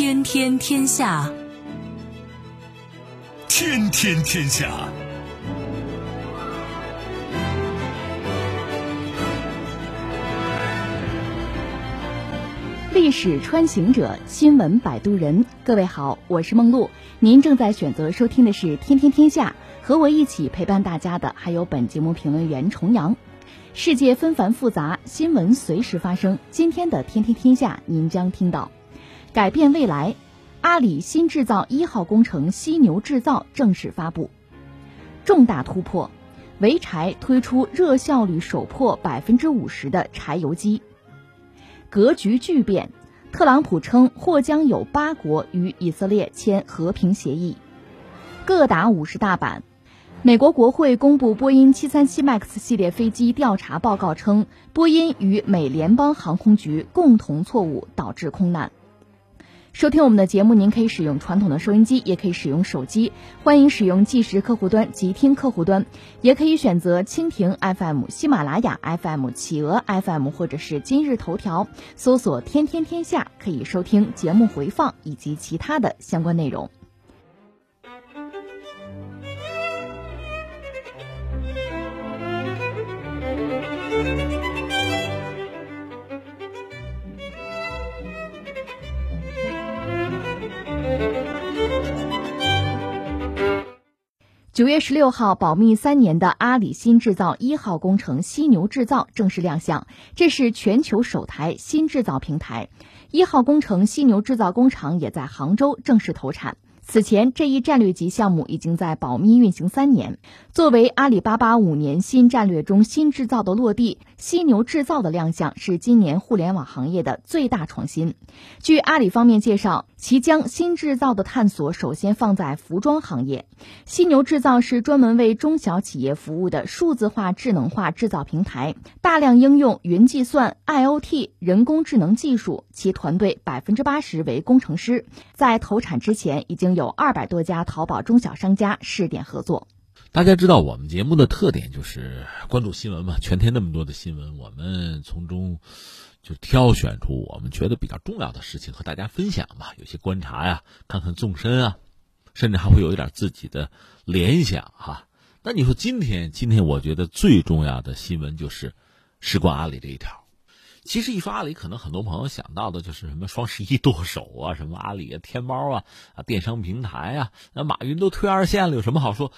天天天下，天天天下。历史穿行者，新闻摆渡人。各位好，我是梦露，您正在选择收听的是天天天下，和我一起陪伴大家的还有本节目评论员重阳。世界纷繁复杂，新闻随时发生，今天的天天天下您将听到：改变未来，阿里新制造1号工程犀牛制造正式发布；重大突破，潍柴推出热效率首破50%的柴油机；格局巨变，特朗普称或将有8国与以色列签和平协议；各打50大板，美国国会公布波音737 MAX 系列飞机调查报告称，波音与美联邦航空局共同错误导致空难。收听我们的节目，您可以使用传统的收音机，也可以使用手机，欢迎使用即时客户端、即听客户端，也可以选择蜻蜓 FM、喜马拉雅 FM、企鹅 FM 或者是今日头条，搜索天天天下，可以收听节目回放以及其他的相关内容。9月16号，保密3年的阿里新制造1号工程犀牛制造正式亮相，这是全球首台新制造平台。1号工程犀牛制造工厂也在杭州正式投产。此前，这一战略级项目已经在保密运行3年。作为阿里巴巴5年新战略中新制造的落地，犀牛制造的亮相是今年互联网行业的最大创新。据阿里方面介绍，其将新制造的探索首先放在服装行业。犀牛制造是专门为中小企业服务的数字化智能化制造平台，大量应用云计算、IoT、人工智能技术，其团队80%为工程师。在投产之前，已经有200多家淘宝中小商家试点合作。大家知道我们节目的特点就是关注新闻嘛，全天那么多的新闻，我们从中就挑选出我们觉得比较重要的事情和大家分享嘛，有些观察呀，看看纵深啊，甚至还会有一点自己的联想哈。那你说今天我觉得最重要的新闻就是事关阿里这一条。其实一说阿里，可能很多朋友想到的就是什么双11剁手啊，什么阿里啊、天猫啊、电商平台啊，那马云都推2线了，有什么好说？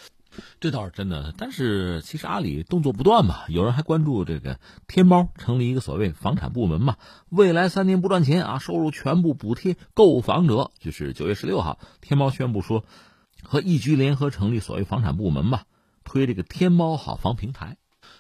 这倒是真的，但是其实阿里动作不断嘛，有人还关注这个天猫成立一个所谓房产部门嘛，未来3年不赚钱啊，收入全部补贴购房者。就是9月16号，天猫宣布说和易居联合成立所谓房产部门嘛，推这个天猫好房平台。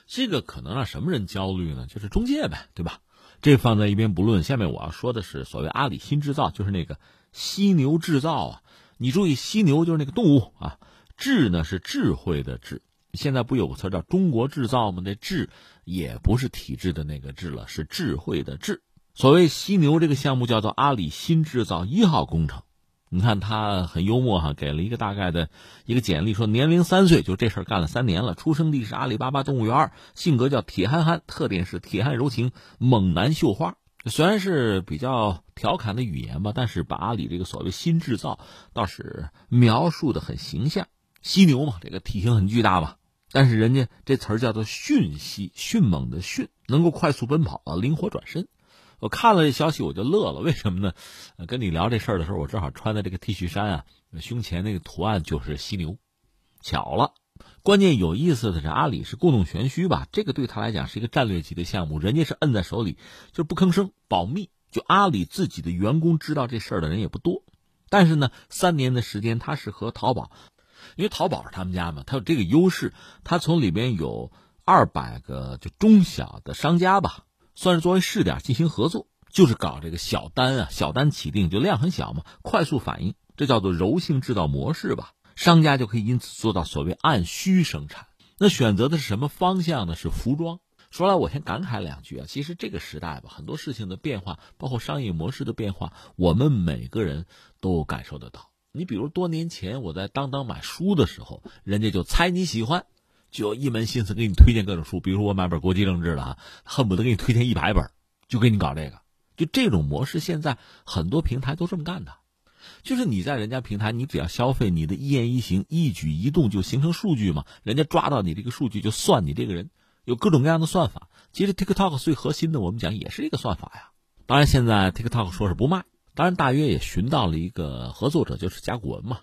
这个可能让什么人焦虑呢？就是中介呗，对吧？这放在一边不论，下面我要说的是所谓阿里新制造，就是那个犀牛制造啊。你注意，犀牛就是那个动物啊，智呢是智慧的智，现在不有个词叫中国制造吗？那智也不是体制的那个智了，是智慧的智。所谓犀牛这个项目叫做阿里新制造1号工程。你看他很幽默哈，给了一个大概的一个简历，说年龄3岁，就这事儿干了3年了，出生地是阿里巴巴动物园，性格叫铁憨憨，特点是铁汉柔情，猛男绣花。虽然是比较调侃的语言吧，但是把阿里这个所谓新制造倒是描述的很形象。犀牛嘛，这个体型很巨大吧，但是人家这词儿叫做迅犀，迅猛的迅，能够快速奔跑啊，灵活转身。我看了这消息我就乐了，为什么呢？跟你聊这事儿的时候，我正好穿的这个 T 恤衫啊，胸前那个图案就是犀牛，巧了。关键有意思的是，阿里是故弄玄虚吧，这个对他来讲是一个战略级的项目，人家是摁在手里，就是不吭声，保密。就阿里自己的员工知道这事儿的人也不多，但是呢，3年的时间，他是和淘宝。因为淘宝是他们家嘛，他有这个优势，他从里边有200个就中小的商家吧，算是作为试点进行合作，就是搞这个小单啊，小单起订，就量很小嘛，快速反应，这叫做柔性制造模式吧，商家就可以因此做到所谓按需生产。那选择的是什么方向呢？是服装。说来我先感慨两句啊，其实这个时代吧，很多事情的变化，包括商业模式的变化，我们每个人都感受得到。你比如多年前我在当当买书的时候，人家就猜你喜欢，就一门心思给你推荐各种书，比如说我买本国际政治了啊，恨不得给你推荐100本，就给你搞这个。就这种模式，现在很多平台都这么干的。就是你在人家平台，你只要消费，你的一言一行、一举一动就形成数据嘛，人家抓到你这个数据就算你这个人，有各种各样的算法。其实 TikTok 最核心的，我们讲也是一个算法呀。当然现在 TikTok 说是不卖，当然大约也寻到了一个合作者，就是甲骨文嘛。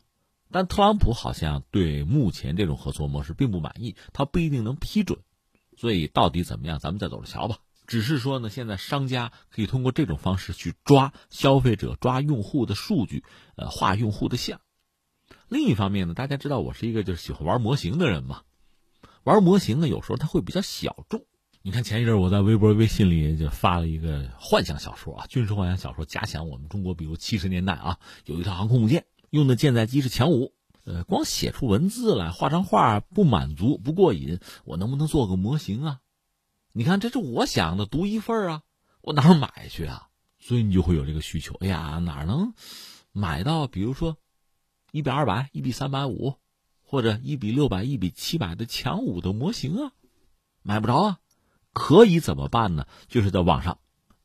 但特朗普好像对目前这种合作模式并不满意，他不一定能批准，所以到底怎么样，咱们再走着瞧吧。只是说呢，现在商家可以通过这种方式去抓消费者、抓用户的数据，画用户的像。另一方面呢，大家知道我是一个就是喜欢玩模型的人嘛，玩模型呢有时候它会比较小众。你看前一阵我在微博、微信里就发了一个幻想小说啊，军事幻想小说，假想我们中国比如70年代啊，有一套航空母舰，用的舰载机是强5。光写出文字来，画张画不满足，不过瘾，我能不能做个模型啊？你看这是我想的独一份啊，我哪儿买去啊？所以你就会有这个需求，哎呀，哪能买到比如说1比200、1比350或者1比600、1比700的强5的模型啊？买不着啊。可以怎么办呢？就是在网上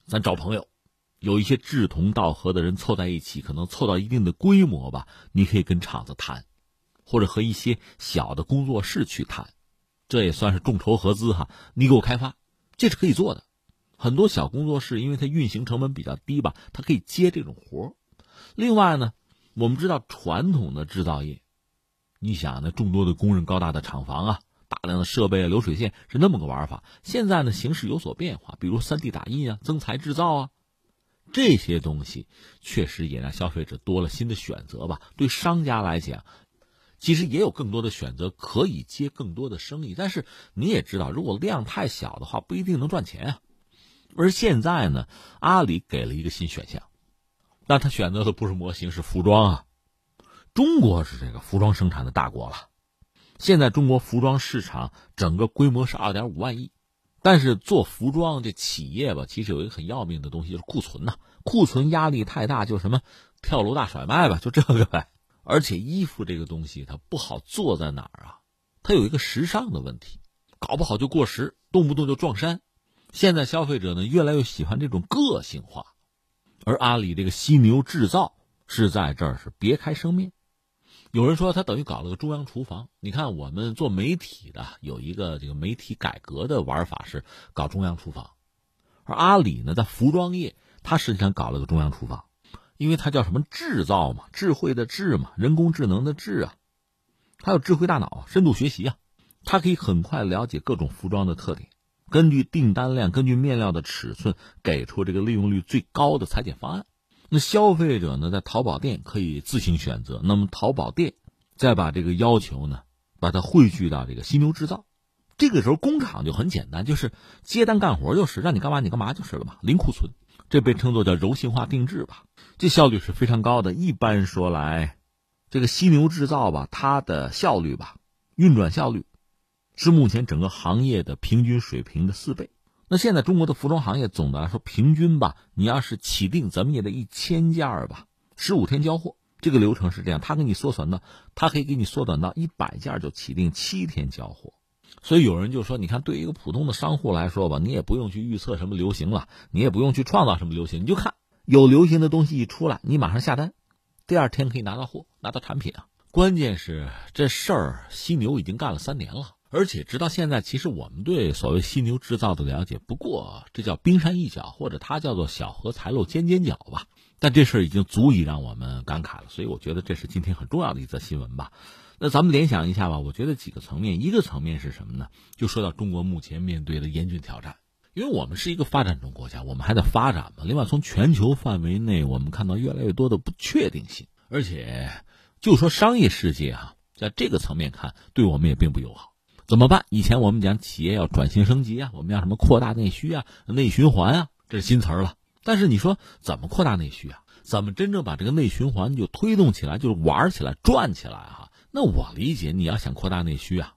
咱找朋友，有一些志同道合的人凑在一起，可能凑到一定的规模吧，你可以跟厂子谈，或者和一些小的工作室去谈，这也算是众筹合资哈。你给我开发，这是可以做的。很多小工作室因为它运行成本比较低吧，它可以接这种活。另外呢，我们知道传统的制造业，你想呢，众多的工人、高大的厂房啊，大量的设备、流水线，是那么个玩法。现在呢，形势有所变化，比如 3D 打印啊、增材制造啊，这些东西确实也让消费者多了新的选择吧。对商家来讲，其实也有更多的选择，可以接更多的生意。但是你也知道，如果量太小的话，不一定能赚钱啊。而现在呢，阿里给了一个新选项，但他选择的不是模型，是服装啊。中国是这个服装生产的大国了。现在中国服装市场整个规模是2.5万亿，但是做服装这企业吧，其实有一个很要命的东西，就是库存呐。库存压力太大，就什么跳楼大甩卖吧，就这个呗。而且衣服这个东西它不好做在哪儿啊，它有一个时尚的问题，搞不好就过时，动不动就撞衫。现在消费者呢越来越喜欢这种个性化，而阿里这个犀牛制造是在这儿是别开生面。有人说他等于搞了个中央厨房。你看我们做媒体的有一个这个媒体改革的玩法是搞中央厨房，而阿里呢在服装业他实际上搞了个中央厨房，因为它叫什么制造嘛，智慧的智嘛，人工智能的智啊，它有智慧大脑，深度学习啊，它可以很快了解各种服装的特点，根据订单量、根据面料的尺寸，给出这个利用率最高的裁剪方案。那消费者呢在淘宝店可以自行选择，那么淘宝店再把这个要求呢把它汇聚到这个犀牛制造。这个时候工厂就很简单，就是接单干活，就是让你干嘛你干嘛就是了嘛，零库存。这被称作叫柔性化定制吧，这效率是非常高的。一般说来，这个犀牛制造吧，它的效率吧，运转效率是目前整个行业的平均水平的4倍。那现在中国的服装行业总的来说平均吧，你要是起订咱们也得1000件吧，15天交货，这个流程是这样，它给你缩短到，它可以给你缩短到100件就起订，7天交货。所以有人就说，你看对一个普通的商户来说吧，你也不用去预测什么流行了，你也不用去创造什么流行，你就看有流行的东西一出来，你马上下单，第二天可以拿到货，拿到产品啊。关键是这事儿犀牛已经干了3年了，而且直到现在，其实我们对所谓犀牛制造的了解，不过这叫冰山一角，或者它叫做小荷才露尖尖角吧。但这事儿已经足以让我们感慨了，所以我觉得这是今天很重要的一则新闻吧。那咱们联想一下吧，我觉得几个层面，一个层面是什么呢？就说到中国目前面对的严峻挑战，因为我们是一个发展中国家，我们还在发展嘛。另外，从全球范围内，我们看到越来越多的不确定性，而且就说商业世界啊，在这个层面看，对我们也并不友好。怎么办？以前我们讲企业要转型升级啊，我们要什么扩大内需啊、内循环啊，这是新词儿了。但是你说怎么扩大内需啊？怎么真正把这个内循环就推动起来，就是玩起来、转起来啊？那我理解，你要想扩大内需啊，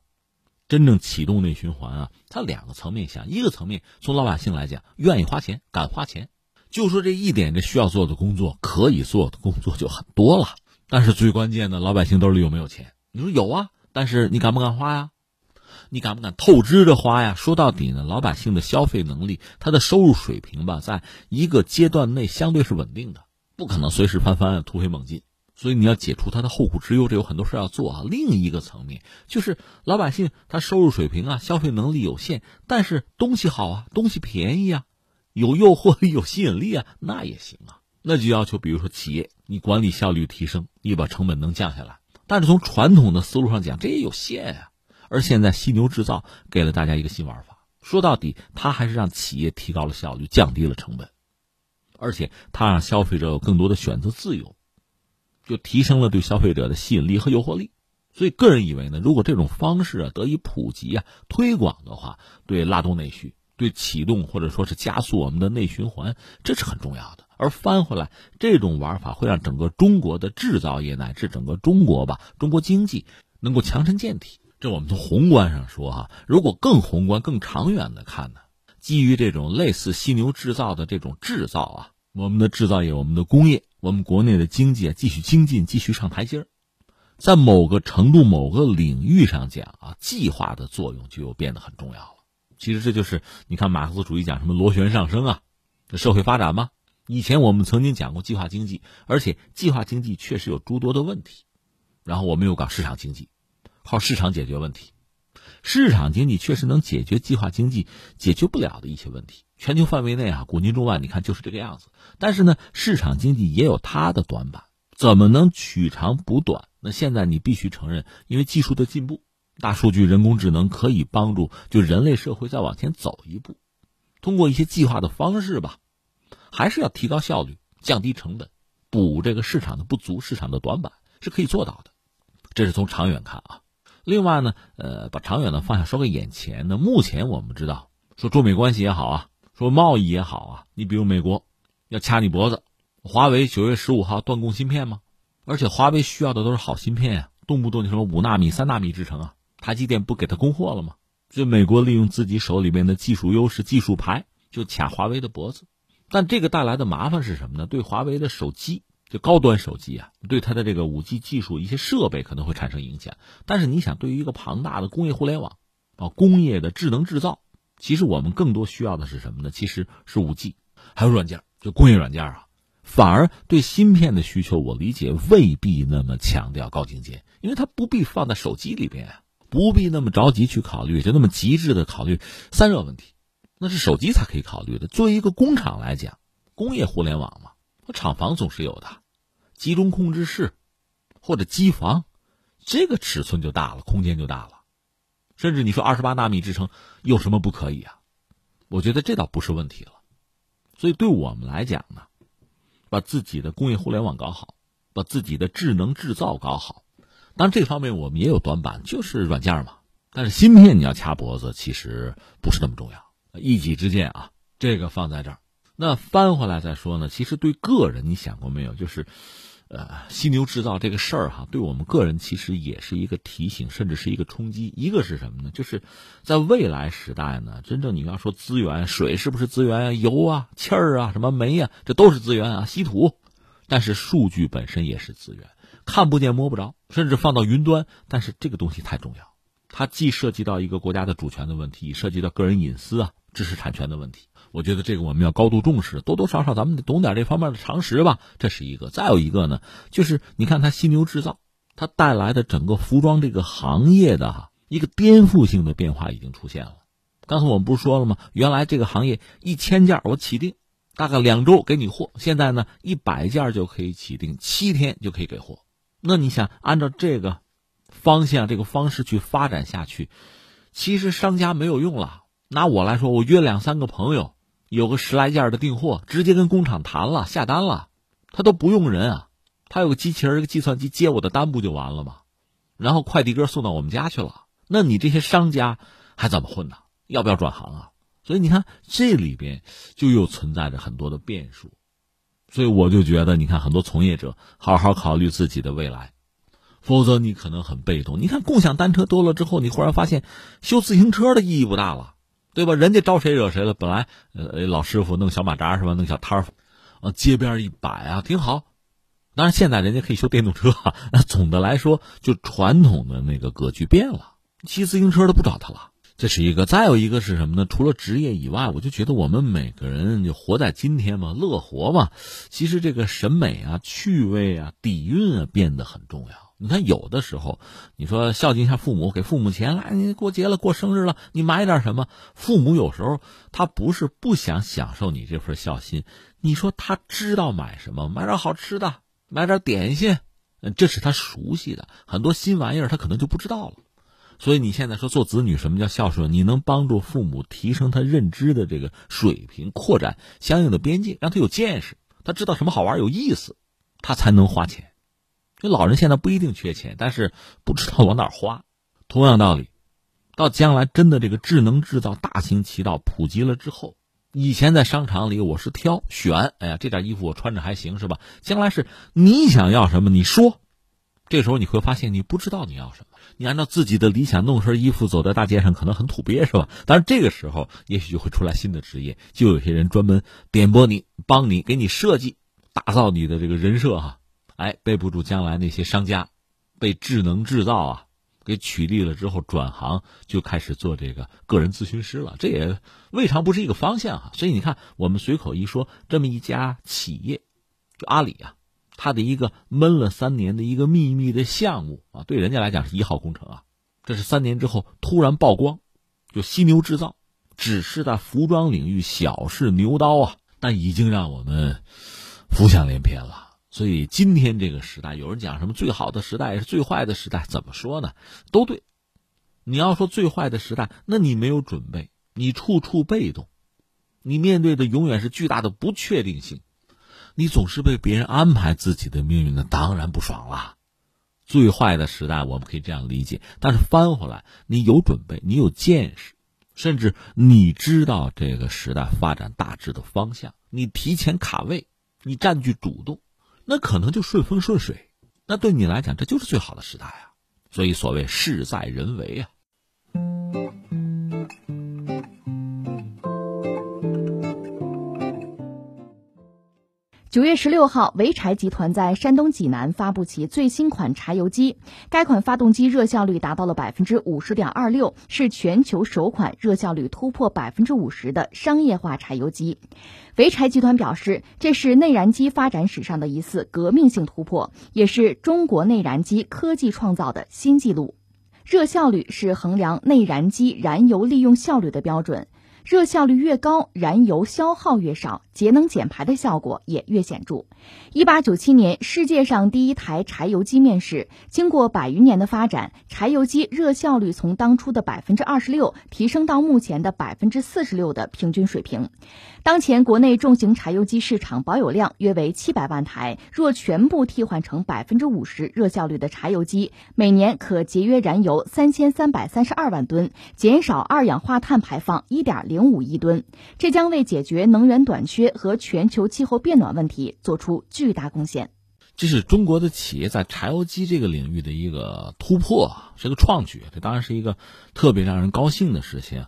真正启动内循环啊，它两个层面想。一个层面从老百姓来讲，愿意花钱、敢花钱，就说这一点，这需要做的工作、可以做的工作就很多了。但是最关键的，老百姓兜里有没有钱？你说有啊，但是你敢不敢花呀？你敢不敢透支着花呀？说到底呢，老百姓的消费能力、他的收入水平吧，在一个阶段内相对是稳定的，不可能随时翻番突飞猛进。所以你要解除它的后顾之忧，这有很多事要做啊。另一个层面就是老百姓他收入水平啊、消费能力有限，但是东西好啊、东西便宜啊、有诱惑力、有吸引力啊，那也行啊。那就要求比如说企业你管理效率提升，你把成本能降下来，但是从传统的思路上讲这也有限啊。而现在犀牛制造给了大家一个新玩法，说到底它还是让企业提高了效率，降低了成本，而且它让消费者有更多的选择自由，就提升了对消费者的吸引力和诱惑力。所以个人以为呢，如果这种方式啊得以普及啊、推广的话，对拉动内需、对启动或者说是加速我们的内循环，这是很重要的。而翻回来，这种玩法会让整个中国的制造业乃至整个中国吧、中国经济能够强身健体。这我们从宏观上说哈，如果更宏观、更长远的看呢，基于这种类似犀牛制造的这种制造啊，我们的制造业、我们的工业、我们国内的经济啊，继续精进、继续上台阶儿，在某个程度、某个领域上讲啊，计划的作用就又变得很重要了。其实这就是你看马克思主义讲什么螺旋上升啊，这社会发展嘛。以前我们曾经讲过计划经济，而且计划经济确实有诸多的问题，然后我们又搞市场经济。靠市场解决问题，市场经济确实能解决计划经济解决不了的一些问题。全球范围内啊，古今中外你看就是这个样子。但是呢，市场经济也有它的短板，怎么能取长补短？那现在你必须承认，因为技术的进步，大数据、人工智能可以帮助就人类社会再往前走一步。通过一些计划的方式吧，还是要提高效率、降低成本，补这个市场的不足、市场的短板，是可以做到的。这是从长远看啊。另外呢，把长远的方向说给眼前呢，目前我们知道，说中美关系也好啊，说贸易也好啊，你比如美国要掐你脖子，华为9月15号断供芯片吗？而且华为需要的都是好芯片啊，动不动就什么5纳米、3纳米制程啊，台积电不给他供货了吗？所以美国利用自己手里面的技术优势、技术牌，就掐华为的脖子。但这个带来的麻烦是什么呢？对华为的手机，就高端手机啊，对它的这个 5G 技术一些设备可能会产生影响。但是你想，对于一个庞大的工业互联网啊、工业的智能制造，其实我们更多需要的是什么呢？其实是 5G 还有软件，就工业软件啊。反而对芯片的需求，我理解未必那么强调高精尖，因为它不必放在手机里边啊，不必那么着急去考虑，就那么极致的考虑散热问题，那是手机才可以考虑的。作为一个工厂来讲，工业互联网嘛，厂房总是有的，集中控制室或者机房，这个尺寸就大了，空间就大了。甚至你说28纳米制程有什么不可以啊？我觉得这倒不是问题了。所以对我们来讲呢，把自己的工业互联网搞好，把自己的智能制造搞好，当然这方面我们也有短板，就是软件嘛。但是芯片你要掐脖子，其实不是那么重要，一己之见啊，这个放在这儿。那翻回来再说呢，其实对个人，你想过没有？就是，犀牛制造这个事儿哈，对我们个人其实也是一个提醒，甚至是一个冲击。一个是什么呢？就是在未来时代呢，真正你要说资源，水是不是资源啊？油啊、气儿啊、什么煤啊，这都是资源啊，稀土。但是数据本身也是资源，看不见摸不着，甚至放到云端，但是这个东西太重要，它既涉及到一个国家的主权的问题，也涉及到个人隐私啊、知识产权的问题。我觉得这个我们要高度重视，多多少少咱们得懂点这方面的常识吧，这是一个。再有一个呢，就是你看它犀牛制造，它带来的整个服装这个行业的一个颠覆性的变化已经出现了。刚才我们不是说了吗？原来这个行业1000件我起订，大概2周给你货，现在呢100件就可以起订，7天就可以给货。那你想按照这个方向、这个方式去发展下去，其实商家没有用了。拿我来说，我约2-3个朋友，有个10来件的订货，直接跟工厂谈了，下单了，他都不用人啊，他有个机器人、个计算机接我的单不就完了吗？然后快递哥送到我们家去了。那你这些商家还怎么混呢？要不要转行啊？所以你看这里边就又存在着很多的变数。所以我就觉得，你看很多从业者好好考虑自己的未来，否则你可能很被动。你看共享单车多了之后，你忽然发现修自行车的意义不大了，对吧？人家招谁惹谁了？本来老师傅弄小马扎是吧，弄小摊儿啊，街边一摆啊，挺好。当然现在人家可以修电动车啊。那总的来说，就传统的那个格局变了，骑自行车都不找他了。这是一个。再有一个是什么呢？除了职业以外，我就觉得我们每个人就活在今天嘛，乐活嘛，其实这个审美啊、趣味啊、底蕴啊变得很重要。你看有的时候你说孝敬一下父母，给父母钱来，你过节了过生日了你买点什么，父母有时候他不是不想享受你这份孝心，你说他知道买什么，买点好吃的，买点点心，这是他熟悉的，很多新玩意儿他可能就不知道了。所以你现在说做子女什么叫孝顺，你能帮助父母提升他认知的这个水平，扩展相应的边界，让他有见识，他知道什么好玩有意思，他才能花钱。这老人现在不一定缺钱，但是不知道往哪儿花。同样道理，到将来真的这个智能制造大行其道普及了之后，以前在商场里我是挑选，哎呀这件衣服我穿着还行是吧，将来是你想要什么你说，这时候你会发现你不知道你要什么，你按照自己的理想弄身衣服走在大街上可能很土鳖是吧，但是这个时候也许就会出来新的职业，就有些人专门点拨你，帮你，给你设计打造你的这个人设哈。哎，背不住将来那些商家被智能制造啊给取缔了之后，转行就开始做这个个人咨询师了，这也未尝不是一个方向啊。所以你看我们随口一说这么一家企业，就阿里啊，他的一个闷了3年的一个秘密的项目啊，对人家来讲是1号工程啊，这是3年之后突然曝光，就犀牛制造，只是在服装领域小试牛刀啊，但已经让我们浮想联翩了。所以今天这个时代，有人讲什么最好的时代也是最坏的时代，怎么说呢？都对。你要说最坏的时代，那你没有准备，你处处被动，你面对的永远是巨大的不确定性，你总是被别人安排自己的命运，那当然不爽啦。最坏的时代我们可以这样理解，但是翻回来，你有准备，你有见识，甚至你知道这个时代发展大致的方向，你提前卡位，你占据主动，那可能就顺风顺水，那对你来讲这就是最好的时代啊。所以所谓事在人为啊。9月16号，潍柴集团在山东济南发布其最新款柴油机，该款发动机热效率达到了 50.26%， 是全球首款热效率突破 50% 的商业化柴油机。潍柴集团表示，这是内燃机发展史上的一次革命性突破，也是中国内燃机科技创造的新纪录。热效率是衡量内燃机燃油利用效率的标准。热效率越高，燃油消耗越少，节能减排的效果也越显著。1897年，世界上第一台柴油机面世，经过100余年的发展，柴油机热效率从当初的 26% 提升到目前的 46% 的平均水平。当前国内重型柴油机市场保有量约为700万台，若全部替换成 50% 热效率的柴油机，每年可节约燃油3332万吨，减少二氧化碳排放1.05亿吨，这将为解决能源短缺和全球气候变暖问题做出巨大贡献。这是中国的企业在柴油机这个领域的一个突破，是一个创举，这当然是一个特别让人高兴的事情。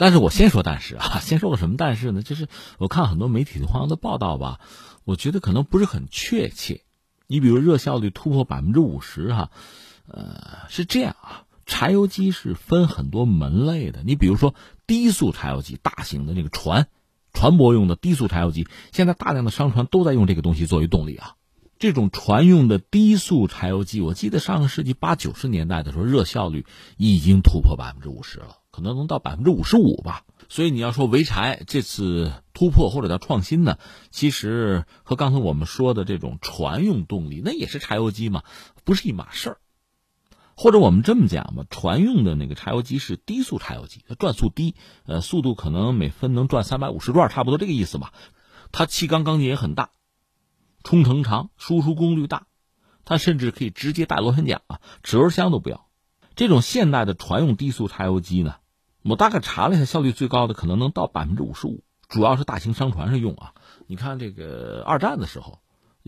但是我先说但是啊，先说个什么但是呢？就是我看很多媒体的报道吧，我觉得可能不是很确切。你比如热效率突破 50% 是这样啊。柴油机是分很多门类的，你比如说低速柴油机，大型的那个船舶用的低速柴油机，现在大量的商船都在用这个东西作为动力啊。这种船用的低速柴油机，我记得上个世纪80、90年代的时候，热效率已经突破 50% 了，可能能到 55% 吧。所以你要说潍柴这次突破或者叫创新呢，其实和刚才我们说的这种船用动力，那也是柴油机嘛，不是一码事儿。或者我们这么讲吧，船用的那个柴油机是低速柴油机，它转速低，速度可能每分能转350转，差不多这个意思吧。它气缸缸体也很大，冲程长，输出功率大，它甚至可以直接带螺旋桨啊，齿轮箱都不要。这种现代的船用低速柴油机呢，我大概查了一下，效率最高的可能能到 55%， 主要是大型商船上用啊。你看这个二战的时候，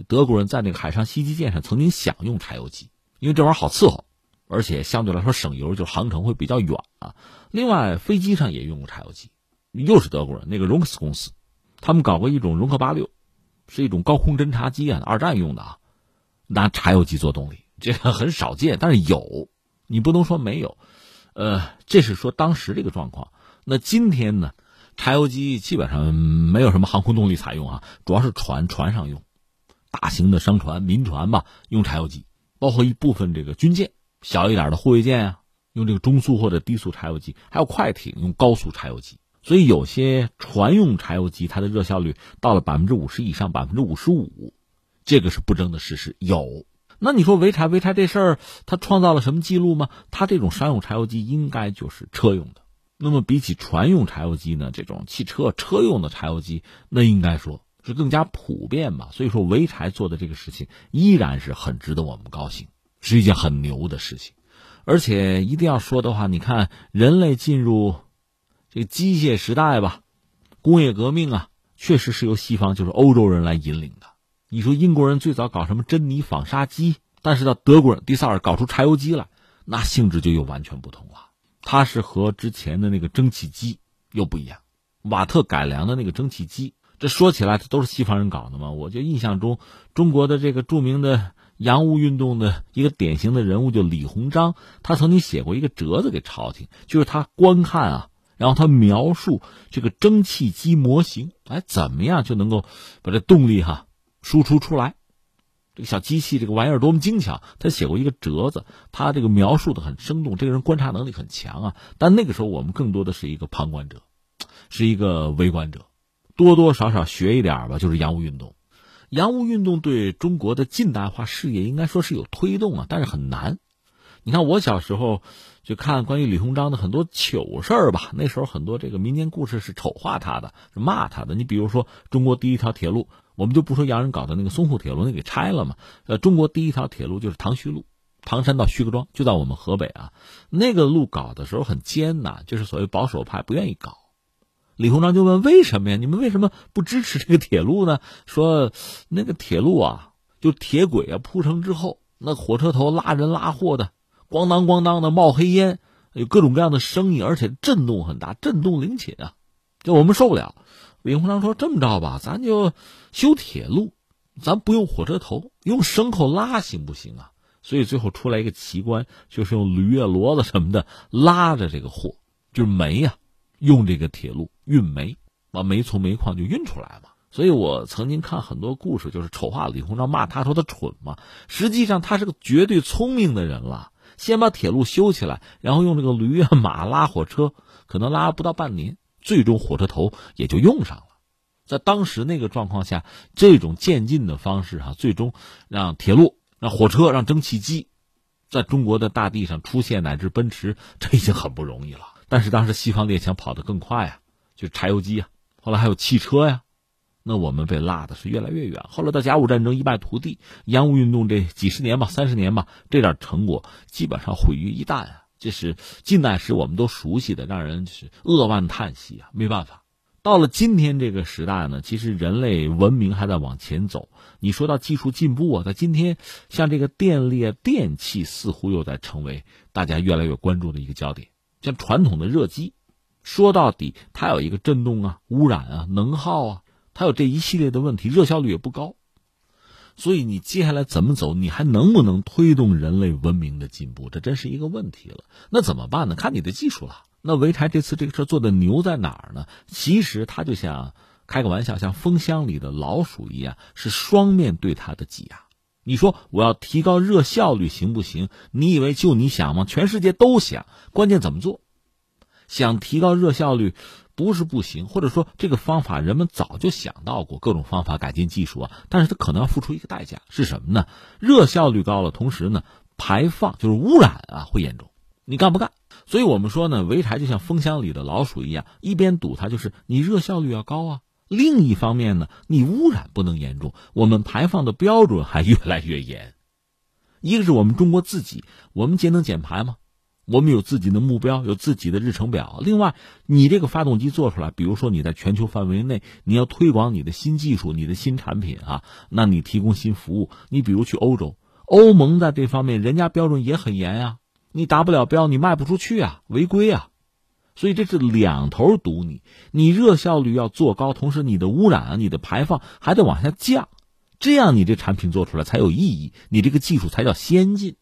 德国人在那个海上袭击舰上曾经想用柴油机，因为这玩意儿好伺候，而且相对来说省油，就航程会比较远啊。另外飞机上也用过柴油机，又是德国人那个荣克斯公司，他们搞过一种荣克86，是一种高空侦察机啊，二战用的啊，拿柴油机做动力，这个很少见，但是有，你不能说没有。这是说当时这个状况。那今天呢，柴油机基本上没有什么航空动力采用啊，主要是船上用，大型的商船、民船吧，用柴油机，包括一部分这个军舰，小一点的护卫舰啊，用这个中速或者低速柴油机，还有快艇用高速柴油机。所以有些船用柴油机，它的热效率到了 50% 以上 55%， 这个是不争的事实。有，那你说潍柴这事儿，它创造了什么记录吗？它这种商用柴油机应该就是车用的。那么比起船用柴油机呢，这种汽车车用的柴油机，那应该说是更加普遍吧。所以说潍柴做的这个事情依然是很值得我们高兴，是一件很牛的事情。而且一定要说的话，你看人类进入这机械时代吧，工业革命啊，确实是由西方，就是欧洲人来引领的。你说英国人最早搞什么珍妮纺纱机，但是到德国人第三搞出柴油机来，那性质就又完全不同了。它是和之前的那个蒸汽机又不一样，瓦特改良的那个蒸汽机，这说起来这都是西方人搞的嘛。我就印象中，中国的这个著名的洋务运动的一个典型的人物就李鸿章，他曾经写过一个折子给朝廷，就是他观看啊，然后他描述这个蒸汽机模型，哎，怎么样就能够把这动力输出出来？这个小机器，这个玩意儿多么精巧！他写过一个折子，他这个描述的很生动，这个人观察能力很强啊。但那个时候我们更多的是一个旁观者，是一个围观者，多多少少学一点吧，就是洋务运动。洋务运动对中国的近代化事业应该说是有推动啊，但是很难。你看我小时候就看关于李鸿章的很多糗事儿吧，那时候很多这个民间故事是丑化他的，是骂他的。你比如说中国第一条铁路，我们就不说洋人搞的那个淞沪铁路，那给拆了嘛。中国第一条铁路就是唐胥路，唐山到胥各庄，就在我们河北啊。那个路搞的时候很艰难，就是所谓保守派不愿意搞。李鸿章就问，为什么呀？你们为什么不支持这个铁路呢？说那个铁路啊，就铁轨啊铺成之后，那火车头拉人拉货的咣当咣当的冒黑烟，有各种各样的声音，而且震动很大，震动陵寝啊，就我们受不了。李鸿章说，这么着吧，咱就修铁路，咱不用火车头，用牲口拉行不行啊？所以最后出来一个奇观，就是用驴啊骡子什么的拉着这个货，就是煤啊，用这个铁路运煤，把煤从煤矿就运出来嘛。所以我曾经看很多故事，就是丑化李鸿章，骂他说他蠢嘛，实际上他是个绝对聪明的人了。先把铁路修起来，然后用这个驴啊马拉火车，可能拉不到半年，最终火车头也就用上了。在当时那个状况下，这种渐进的方式最终让铁路、让火车、让蒸汽机在中国的大地上出现，乃至奔驰，这已经很不容易了。但是当时西方列强跑得更快啊，就柴油机啊，后来还有汽车呀，那我们被落的是越来越远。后来到甲午战争一败涂地，洋务运动这几十年吧，30年吧，这点成果基本上毁于一旦啊！这是近代史我们都熟悉的，让人就是扼腕叹息啊！没办法，到了今天这个时代呢，其实人类文明还在往前走。你说到技术进步啊，在今天像这个电力、电器似乎又在成为大家越来越关注的一个焦点。像传统的热机，说到底它有一个震动啊、污染啊、能耗啊，还有这一系列的问题，热效率也不高。所以你接下来怎么走，你还能不能推动人类文明的进步，这真是一个问题了。那怎么办呢？看你的技术了。那潍柴这次这个事做的牛在哪儿呢？其实他就像开个玩笑，像风箱里的老鼠一样，是双面对它的挤压。你说我要提高热效率行不行？你以为就你想吗？全世界都想，关键怎么做。想提高热效率不是不行，或者说这个方法人们早就想到过各种方法改进技术啊，但是它可能要付出一个代价，是什么呢？热效率高了，同时呢排放就是污染啊会严重，你干不干？所以我们说呢，潍柴就像风箱里的老鼠一样，一边堵它就是你热效率要高啊，另一方面呢你污染不能严重，我们排放的标准还越来越严。一个是我们中国自己，我们节能减排吗？我们有自己的目标，有自己的日程表。另外你这个发动机做出来，比如说你在全球范围内你要推广你的新技术、你的新产品那你提供新服务，你比如去欧洲，欧盟在这方面人家标准也很严啊，你达不了标你卖不出去啊，违规啊。所以这是两头堵你，你热效率要做高，同时你的污染你的排放还得往下降，这样你这产品做出来才有意义，你这个技术才叫先进。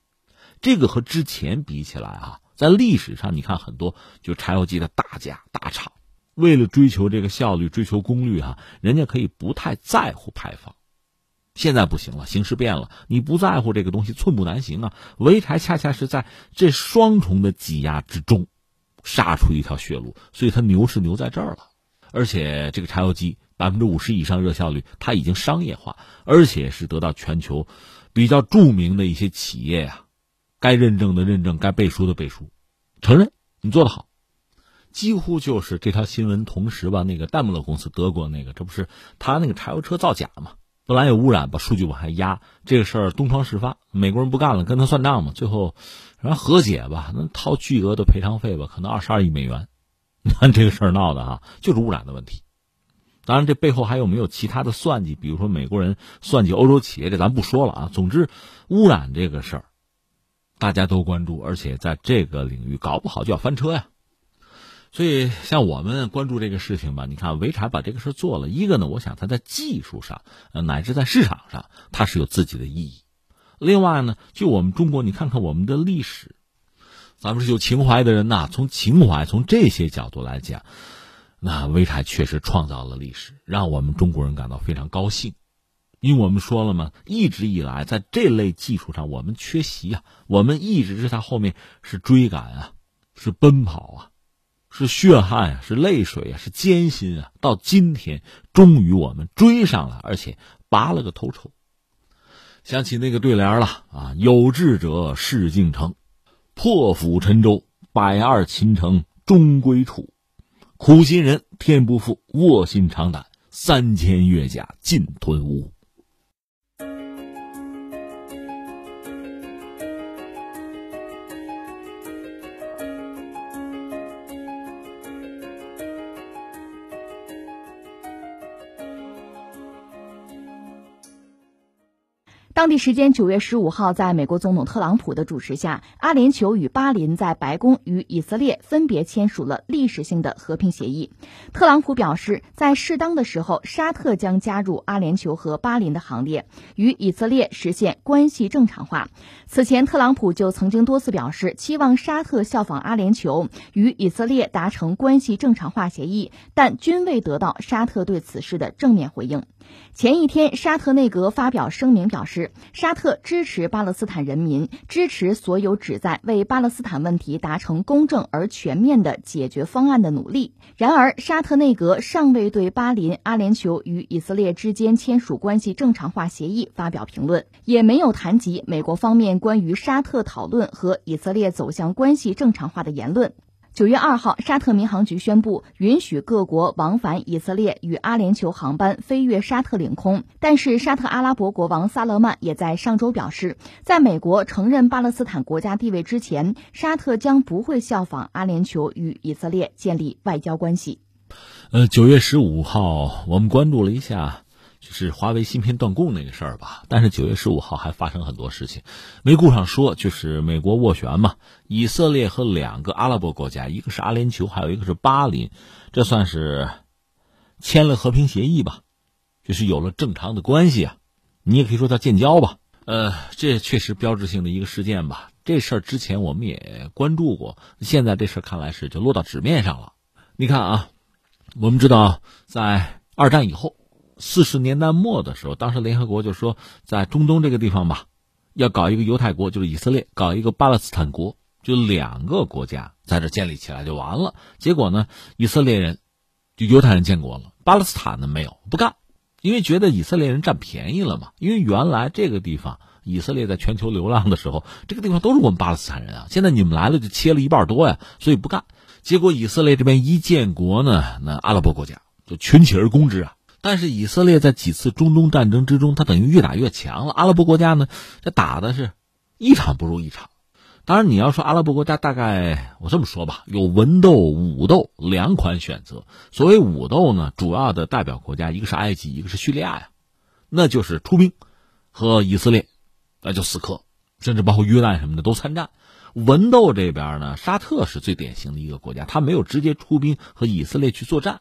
这个和之前比起来在历史上你看很多就柴油机的大家大厂，为了追求这个效率，追求功率啊，人家可以不太在乎排放。现在不行了，形势变了，你不在乎这个东西寸步难行啊。潍柴恰恰是在这双重的挤压之中杀出一条血路，所以它牛是牛在这儿了。而且这个柴油机 50% 以上热效率它已经商业化，而且是得到全球比较著名的一些企业啊，该认证的认证，该背书的背书，承认你做得好。几乎就是这条新闻同时吧，那个戴姆勒公司，德国那个，这不是他那个柴油车造假嘛，本来有污染，把数据往下压，这个事儿东窗事发，美国人不干了，跟他算账嘛，最后然后和解吧，那掏巨额的赔偿费吧，可能22亿美元。你看这个事儿闹的啊，就是污染的问题。当然这背后还有没有其他的算计，比如说美国人算计欧洲企业，这咱不说了啊。总之污染这个事儿大家都关注，而且在这个领域搞不好就要翻车呀。所以像我们关注这个事情吧，你看潍柴把这个事做了，一个呢我想它在技术上乃至在市场上它是有自己的意义。另外呢，就我们中国你看看我们的历史，咱们是有情怀的人呐，从情怀从这些角度来讲，那潍柴确实创造了历史，让我们中国人感到非常高兴。因为我们说了嘛，一直以来在这类技术上我们缺席啊，我们一直是它后面是追赶啊，是奔跑啊，是血汗啊，是泪水啊，是艰辛啊，到今天终于我们追上了，而且拔了个头筹。想起那个对联了啊，有志者事竟成，破釜沉舟，百二秦城终归处，苦心人天不负，卧薪尝胆，3000越甲尽吞吴。当地时间9月15号，在美国总统特朗普的主持下，阿联酋与巴林在白宫与以色列分别签署了历史性的和平协议。特朗普表示，在适当的时候，沙特将加入阿联酋和巴林的行列，与以色列实现关系正常化。此前，特朗普就曾经多次表示，期望沙特效仿阿联酋，与以色列达成关系正常化协议，但均未得到沙特对此事的正面回应。前一天，沙特内阁发表声明表示，沙特支持巴勒斯坦人民，支持所有旨在为巴勒斯坦问题达成公正而全面的解决方案的努力。然而，沙特内阁尚未对巴林、阿联酋与以色列之间签署关系正常化协议发表评论，也没有谈及美国方面关于沙特讨论和以色列走向关系正常化的言论。9月2号，沙特民航局宣布允许各国往返以色列与阿联酋航班飞越沙特领空，但是沙特阿拉伯国王萨勒曼也在上周表示，在美国承认巴勒斯坦国家地位之前，沙特将不会效仿阿联酋与以色列建立外交关系。9月15号我们关注了一下就是华为芯片断供那个事儿吧，但是9月15号还发生很多事情没顾上说，就是美国斡旋嘛，以色列和2个阿拉伯国家，一个是阿联酋，还有一个是巴林，这算是签了和平协议吧，就是有了正常的关系啊，你也可以说它建交吧。这确实标志性的一个事件吧，这事儿之前我们也关注过，现在这事儿看来是就落到纸面上了。你看啊，我们知道在二战以后40年代末的时候，当时联合国就说，在中东这个地方吧，要搞一个犹太国，就是以色列，搞一个巴勒斯坦国，就2个国家在这建立起来就完了。结果呢，以色列人就犹太人建国了，巴勒斯坦呢没有，不干，因为觉得以色列人占便宜了嘛。因为原来这个地方以色列在全球流浪的时候，这个地方都是我们巴勒斯坦人啊，现在你们来了就切了一半多呀，所以不干。结果以色列这边一建国呢，那阿拉伯国家就群起而攻之啊。但是以色列在几次中东战争之中，他等于越打越强了。阿拉伯国家呢，这打的是一场不如一场。当然你要说阿拉伯国家，大概我这么说吧，有文斗、武斗2款选择。所谓武斗呢，主要的代表国家一个是埃及，一个是叙利亚呀，那就是出兵和以色列那就死磕，甚至包括约旦什么的都参战。文斗这边呢，沙特是最典型的一个国家，他没有直接出兵和以色列去作战，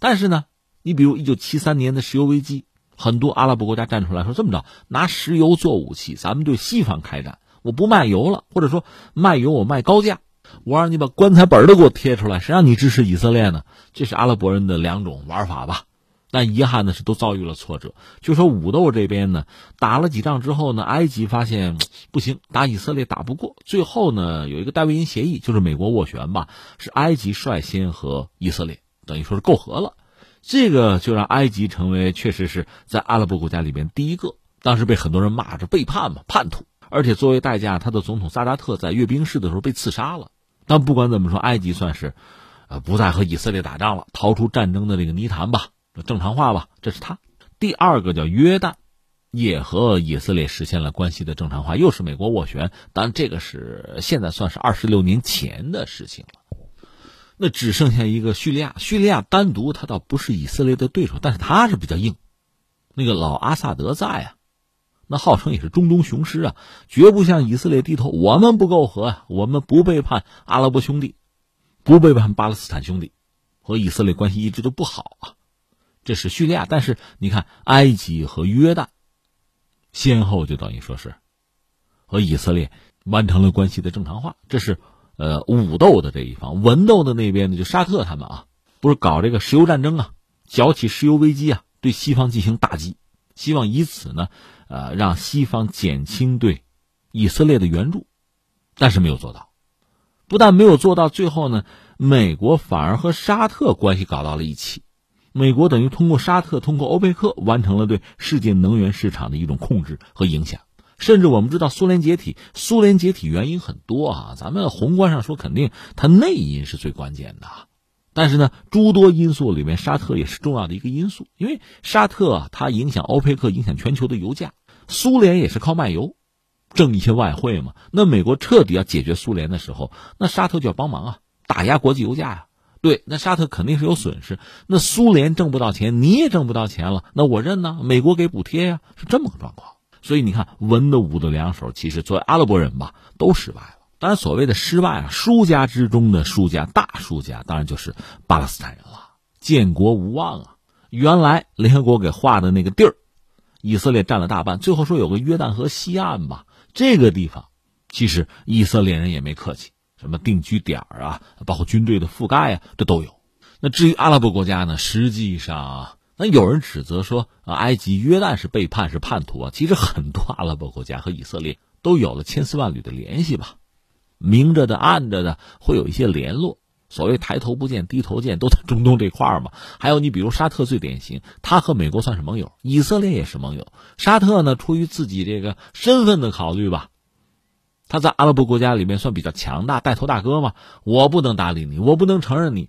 但是呢，你比如1973年的石油危机，很多阿拉伯国家站出来说，这么着，拿石油做武器，咱们对西方开战，我不卖油了，或者说卖油我卖高价。我让你把棺材本都给我贴出来，谁让你支持以色列呢？这是阿拉伯人的两种玩法吧。但遗憾的是都遭遇了挫折。就说武斗这边呢，打了几仗之后呢，埃及发现不行，打以色列打不过，最后呢有一个戴维因协议，就是美国斡旋吧，是埃及率先和以色列等于说是媾和了。这个就让埃及成为确实是在阿拉伯国家里边第一个，当时被很多人骂着背叛嘛，叛徒，而且作为代价，他的总统萨达特在阅兵式的时候被刺杀了。但不管怎么说，埃及算是不再和以色列打仗了，逃出战争的这个泥潭吧，正常化吧，这是他。第二个叫约旦，也和以色列实现了关系的正常化，又是美国斡旋，当然这个是现在算是26年前的事情了。那只剩下一个叙利亚，叙利亚单独他倒不是以色列的对手，但是他是比较硬，那个老阿萨德在啊，那号称也是中东雄狮啊，绝不向以色列低头，我们不媾和，我们不背叛阿拉伯兄弟，不背叛巴勒斯坦兄弟，和以色列关系一直都不好啊。这是叙利亚，但是你看埃及和约旦先后就等于说是和以色列完成了关系的正常化。这是武斗的这一方。文斗的那边呢，就沙特他们啊，不是搞这个石油战争啊，搅起石油危机啊，对西方进行打击，希望以此呢让西方减轻对以色列的援助，但是没有做到。不但没有做到，最后呢，美国反而和沙特关系搞到了一起。美国等于通过沙特，通过欧佩克完成了对世界能源市场的一种控制和影响。甚至我们知道苏联解体，苏联解体原因很多啊，咱们宏观上说肯定它内因是最关键的啊。但是呢，诸多因素里面沙特也是重要的一个因素，因为沙特啊，它影响欧佩克，影响全球的油价，苏联也是靠卖油挣一些外汇嘛。那美国彻底要解决苏联的时候，那沙特就要帮忙啊，打压国际油价啊。对，那沙特肯定是有损失，那苏联挣不到钱，你也挣不到钱了，那我认呢，美国给补贴呀，是这么个状况。所以你看，文的武的两手其实作为阿拉伯人吧都失败了。当然所谓的失败啊，输家之中的输家，大输家当然就是巴勒斯坦人了，建国无望啊。原来联合国给划的那个地儿，以色列占了大半，最后说有个约旦河西岸吧，这个地方其实以色列人也没客气，什么定居点啊，包括军队的覆盖啊，这都有。那至于阿拉伯国家呢，实际上啊，那有人指责说埃及约旦是背叛，是叛徒啊，其实很多阿拉伯国家和以色列都有了千丝万缕的联系吧，明着的暗着的会有一些联络，所谓抬头不见低头见，都在中东这块嘛。还有你比如沙特最典型，他和美国算是盟友，以色列也是盟友。沙特呢，出于自己这个身份的考虑吧，他在阿拉伯国家里面算比较强大，带头大哥嘛，我不能搭理你，我不能承认你。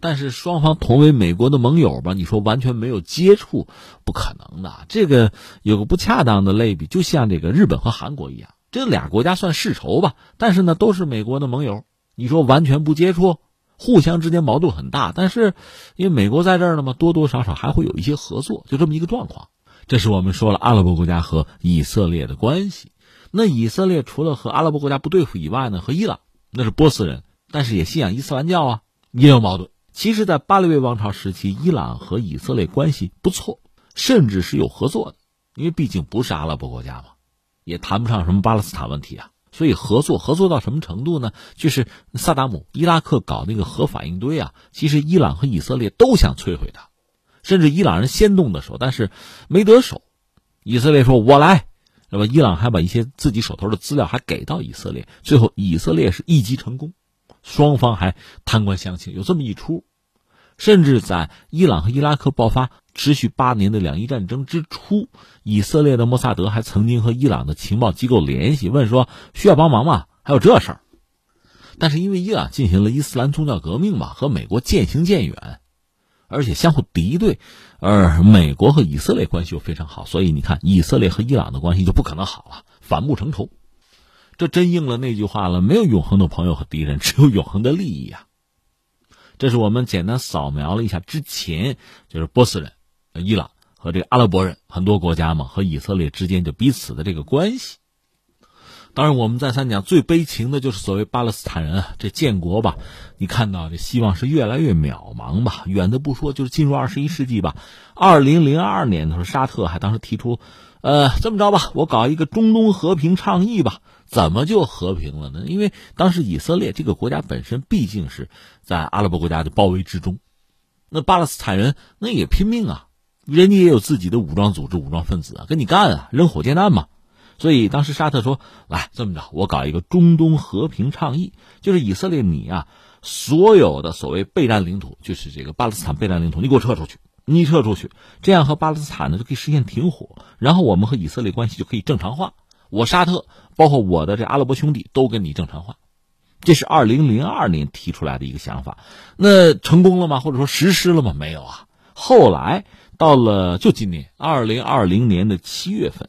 但是双方同为美国的盟友吧，你说完全没有接触，不可能的。这个有个不恰当的类比，就像这个日本和韩国一样，这俩国家算世仇吧，但是呢都是美国的盟友，你说完全不接触，互相之间矛盾很大，但是因为美国在这儿呢嘛，多多少少还会有一些合作，就这么一个状况。这是我们说了阿拉伯国家和以色列的关系。那以色列除了和阿拉伯国家不对付以外呢，和伊朗，那是波斯人，但是也信仰伊斯兰教啊，也有矛盾。其实在巴列维王朝时期，伊朗和以色列关系不错，甚至是有合作的，因为毕竟不是阿拉伯国家嘛，也谈不上什么巴勒斯坦问题啊，所以合作到什么程度呢？就是萨达姆伊拉克搞那个核反应堆啊，其实伊朗和以色列都想摧毁它，甚至伊朗人先动的手，但是没得手，以色列说我来，那么伊朗还把一些自己手头的资料还给到以色列，最后以色列是一击成功，双方还贪官相庆，有这么一出。甚至在伊朗和伊拉克爆发持续8年的两伊战争之初，以色列的莫萨德还曾经和伊朗的情报机构联系，问说需要帮忙吗？还有这事儿。但是因为伊朗进行了伊斯兰宗教革命嘛，和美国渐行渐远，而且相互敌对，而美国和以色列关系又非常好，所以你看以色列和伊朗的关系就不可能好了，反目成仇。这真应了那句话了，没有永恒的朋友和敌人，只有永恒的利益啊。这是我们简单扫描了一下之前就是波斯人、伊朗和这个阿拉伯人很多国家嘛，和以色列之间就彼此的这个关系。当然我们再三讲，最悲情的就是所谓巴勒斯坦人这建国吧，你看到这希望是越来越渺茫吧。远的不说，就是进入21世纪吧，2002年的时候，沙特还当时提出这么着吧，我搞一个中东和平倡议吧。怎么就和平了呢？因为当时以色列这个国家本身毕竟是在阿拉伯国家的包围之中，那巴勒斯坦人那也拼命啊，人家也有自己的武装组织、武装分子啊，跟你干啊，扔火箭弹嘛。所以当时沙特说，来这么着，我搞一个中东和平倡议，就是以色列你啊，所有的所谓备战领土，就是这个巴勒斯坦备战领土，你给我撤出去。你撤出去，这样和巴勒斯坦呢就可以实现停火，然后我们和以色列关系就可以正常化。我沙特，包括我的这阿拉伯兄弟都跟你正常化。这是2002年提出来的一个想法。那成功了吗？或者说实施了吗？没有啊。后来到了就今年2020年的7月份，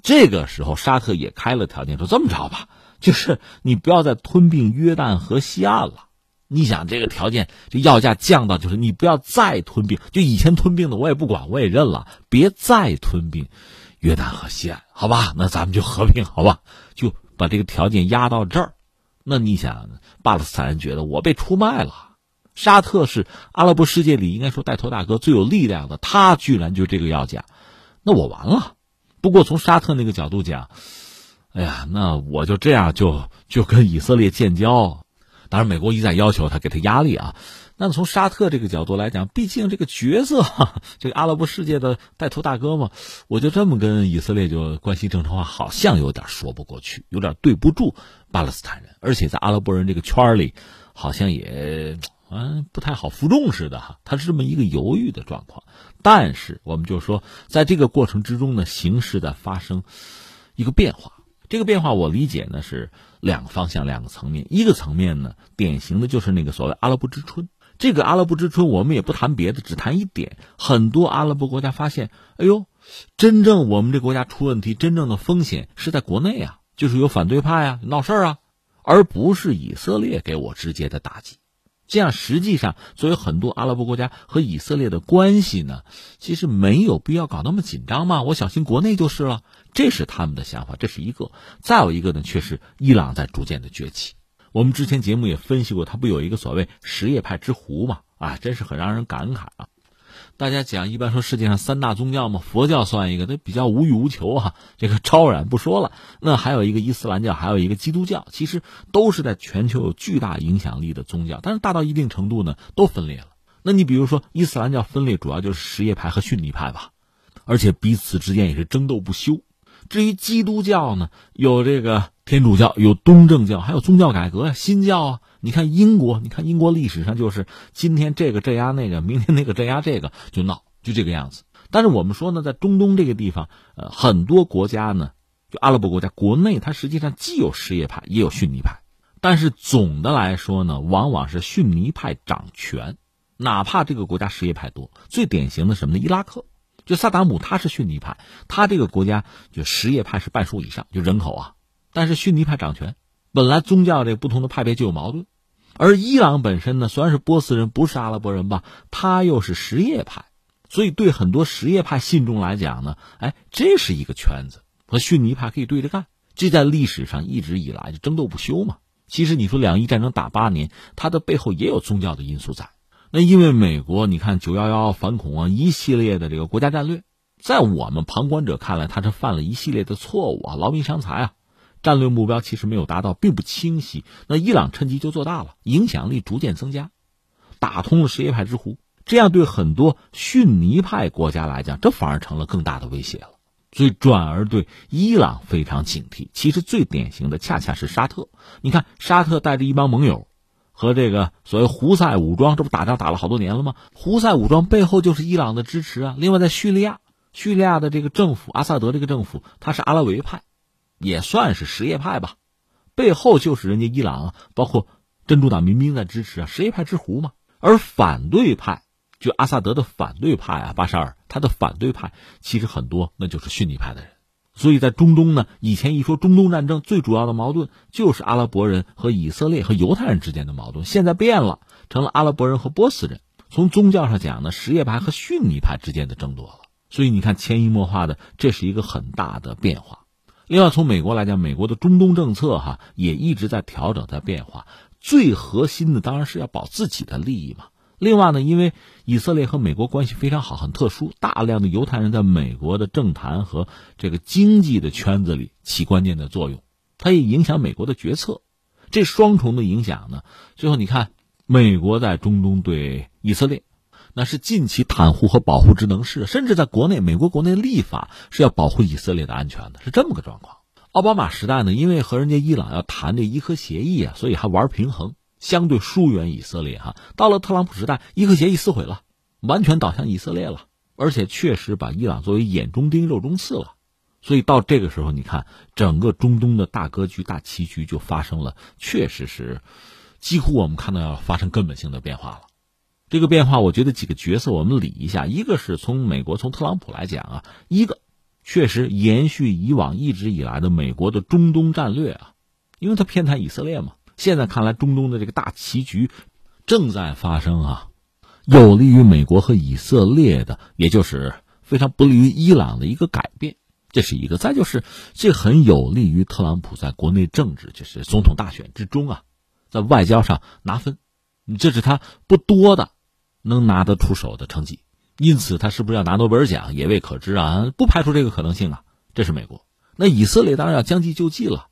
这个时候沙特也开了条件，说这么着吧，就是你不要再吞并约旦和西岸了。你想这个条件，这要价降到就是你不要再吞并，就以前吞并的我也不管，我也认了，别再吞并约旦和西岸，好吧？那咱们就和平，好吧？就把这个条件压到这儿。那你想，巴勒斯坦人觉得我被出卖了，沙特是阿拉伯世界里应该说带头大哥最有力量的，他居然就这个要价，那我完了。不过从沙特那个角度讲，哎呀，那我就这样就跟以色列建交。当然美国一再要求他，给他压力啊。那从沙特这个角度来讲，毕竟这个角色这个阿拉伯世界的带头大哥嘛，我就这么跟以色列就关系正常化，好像有点说不过去，有点对不住巴勒斯坦人，而且在阿拉伯人这个圈里好像也不太好服众似的哈。他是这么一个犹豫的状况。但是我们就说在这个过程之中呢，形势的发生一个变化。这个变化我理解呢是两个方向、两个层面。一个层面呢，典型的就是那个所谓阿拉伯之春。这个阿拉伯之春我们也不谈别的，只谈一点，很多阿拉伯国家发现，哎呦，真正我们这国家出问题，真正的风险是在国内啊，就是有反对派啊闹事儿啊，而不是以色列给我直接的打击。这样实际上作为很多阿拉伯国家和以色列的关系呢，其实没有必要搞那么紧张嘛，我小心国内就是了。这是他们的想法，这是一个。再有一个呢，却是伊朗在逐渐的崛起。我们之前节目也分析过，它不有一个所谓什叶派之湖嘛，真是很让人感慨啊。大家讲一般说世界上三大宗教嘛，佛教算一个，这比较无欲无求啊，这个超然不说了。那还有一个伊斯兰教，还有一个基督教，其实都是在全球有巨大影响力的宗教，但是大到一定程度呢都分裂了。那你比如说伊斯兰教分裂主要就是什叶派和逊尼派吧，而且彼此之间也是争斗不休。至于基督教呢，有这个天主教，有东正教，还有宗教改革啊、新教啊。你看英国，历史上就是今天这个镇压那个，明天那个镇压这个，就闹，就这个样子。但是我们说呢，在中东这个地方，很多国家呢，就阿拉伯国家国内，它实际上既有什叶派，也有逊尼派。但是总的来说呢，往往是逊尼派掌权，哪怕这个国家什叶派多。最典型的什么呢？伊拉克，就萨达姆他是逊尼派，他这个国家就什叶派是半数以上，就人口啊，但是逊尼派掌权。本来宗教这不同的派别就有矛盾，而伊朗本身呢，虽然是波斯人，不是阿拉伯人吧，他又是什叶派，所以对很多什叶派信众来讲呢，这是一个圈子，和逊尼派可以对着干。这在历史上一直以来就争斗不休嘛。其实你说两伊战争打8年，它的背后也有宗教的因素在。那因为美国你看911反恐啊，一系列的这个国家战略，在我们旁观者看来，他是犯了一系列的错误啊，劳民伤财啊，战略目标其实没有达到，并不清晰。那伊朗趁机就做大了，影响力逐渐增加，打通了什叶派之湖。这样对很多逊尼派国家来讲，这反而成了更大的威胁了，所以转而对伊朗非常警惕。其实最典型的恰恰是沙特。你看沙特带着一帮盟友和这个所谓胡塞武装，这不打仗打了好多年了吗？胡塞武装背后就是伊朗的支持啊。另外在叙利亚的这个政府，阿萨德这个政府，他是阿拉维派，也算是什叶派吧，背后就是人家伊朗啊，包括真主党民兵在支持啊，什叶派之湖嘛。而反对派，就阿萨德的反对派啊，巴沙尔他的反对派其实很多那就是逊尼派的人。所以在中东呢，以前一说中东战争，最主要的矛盾就是阿拉伯人和以色列和犹太人之间的矛盾，现在变了，成了阿拉伯人和波斯人。从宗教上讲呢，什叶派和逊尼派之间的争夺了。所以你看，潜移默化的，这是一个很大的变化。另外从美国来讲，美国的中东政策也一直在调整在变化，最核心的当然是要保自己的利益嘛。另外呢，因为以色列和美国关系非常好，很特殊，大量的犹太人在美国的政坛和这个经济的圈子里起关键的作用，它也影响美国的决策。这双重的影响呢，最后你看美国在中东对以色列那是近期袒护和保护职能是，甚至在国内美国国内立法是要保护以色列的安全的，是这么个状况。奥巴马时代呢，因为和人家伊朗要谈这伊核协议所以还玩平衡，相对疏远以色列到了特朗普时代，伊核协议撕毁了，完全倒向以色列了，而且确实把伊朗作为眼中钉肉中刺了。所以到这个时候你看整个中东的大格局大棋局就发生了，确实是几乎我们看到要发生根本性的变化了。这个变化我觉得几个角色我们理一下，一个是从美国从特朗普来讲一个确实延续以往一直以来的美国的中东战略因为它偏袒以色列嘛。现在看来中东的这个大棋局正在发生有利于美国和以色列的，也就是非常不利于伊朗的一个改变，这是一个。再就是这很有利于特朗普在国内政治，就是总统大选之中在外交上拿分，这是他不多的能拿得出手的成绩，因此他是不是要拿诺贝尔奖也未可知不排除这个可能性这是美国。那以色列当然要将计就计了。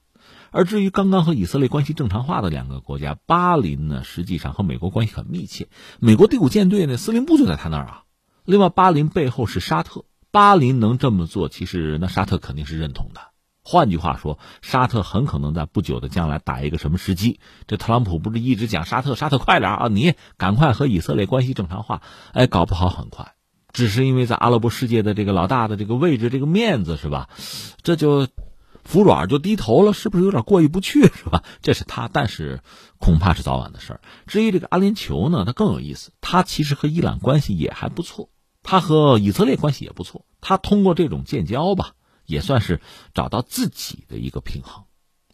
而至于刚刚和以色列关系正常化的两个国家，巴林呢实际上和美国关系很密切，美国第5舰队呢司令部就在他那儿另外巴林背后是沙特，巴林能这么做其实那沙特肯定是认同的，换句话说沙特很可能在不久的将来打一个什么时机，这特朗普不是一直讲沙特快点你赶快和以色列关系正常化，搞不好很快，只是因为在阿拉伯世界的这个老大的这个位置这个面子是吧，这就服软就低头了，是不是有点过意不去是吧，这是他，但是恐怕是早晚的事儿。至于这个阿联酋呢，他更有意思，他其实和伊朗关系也还不错，他和以色列关系也不错，他通过这种建交也算是找到自己的一个平衡，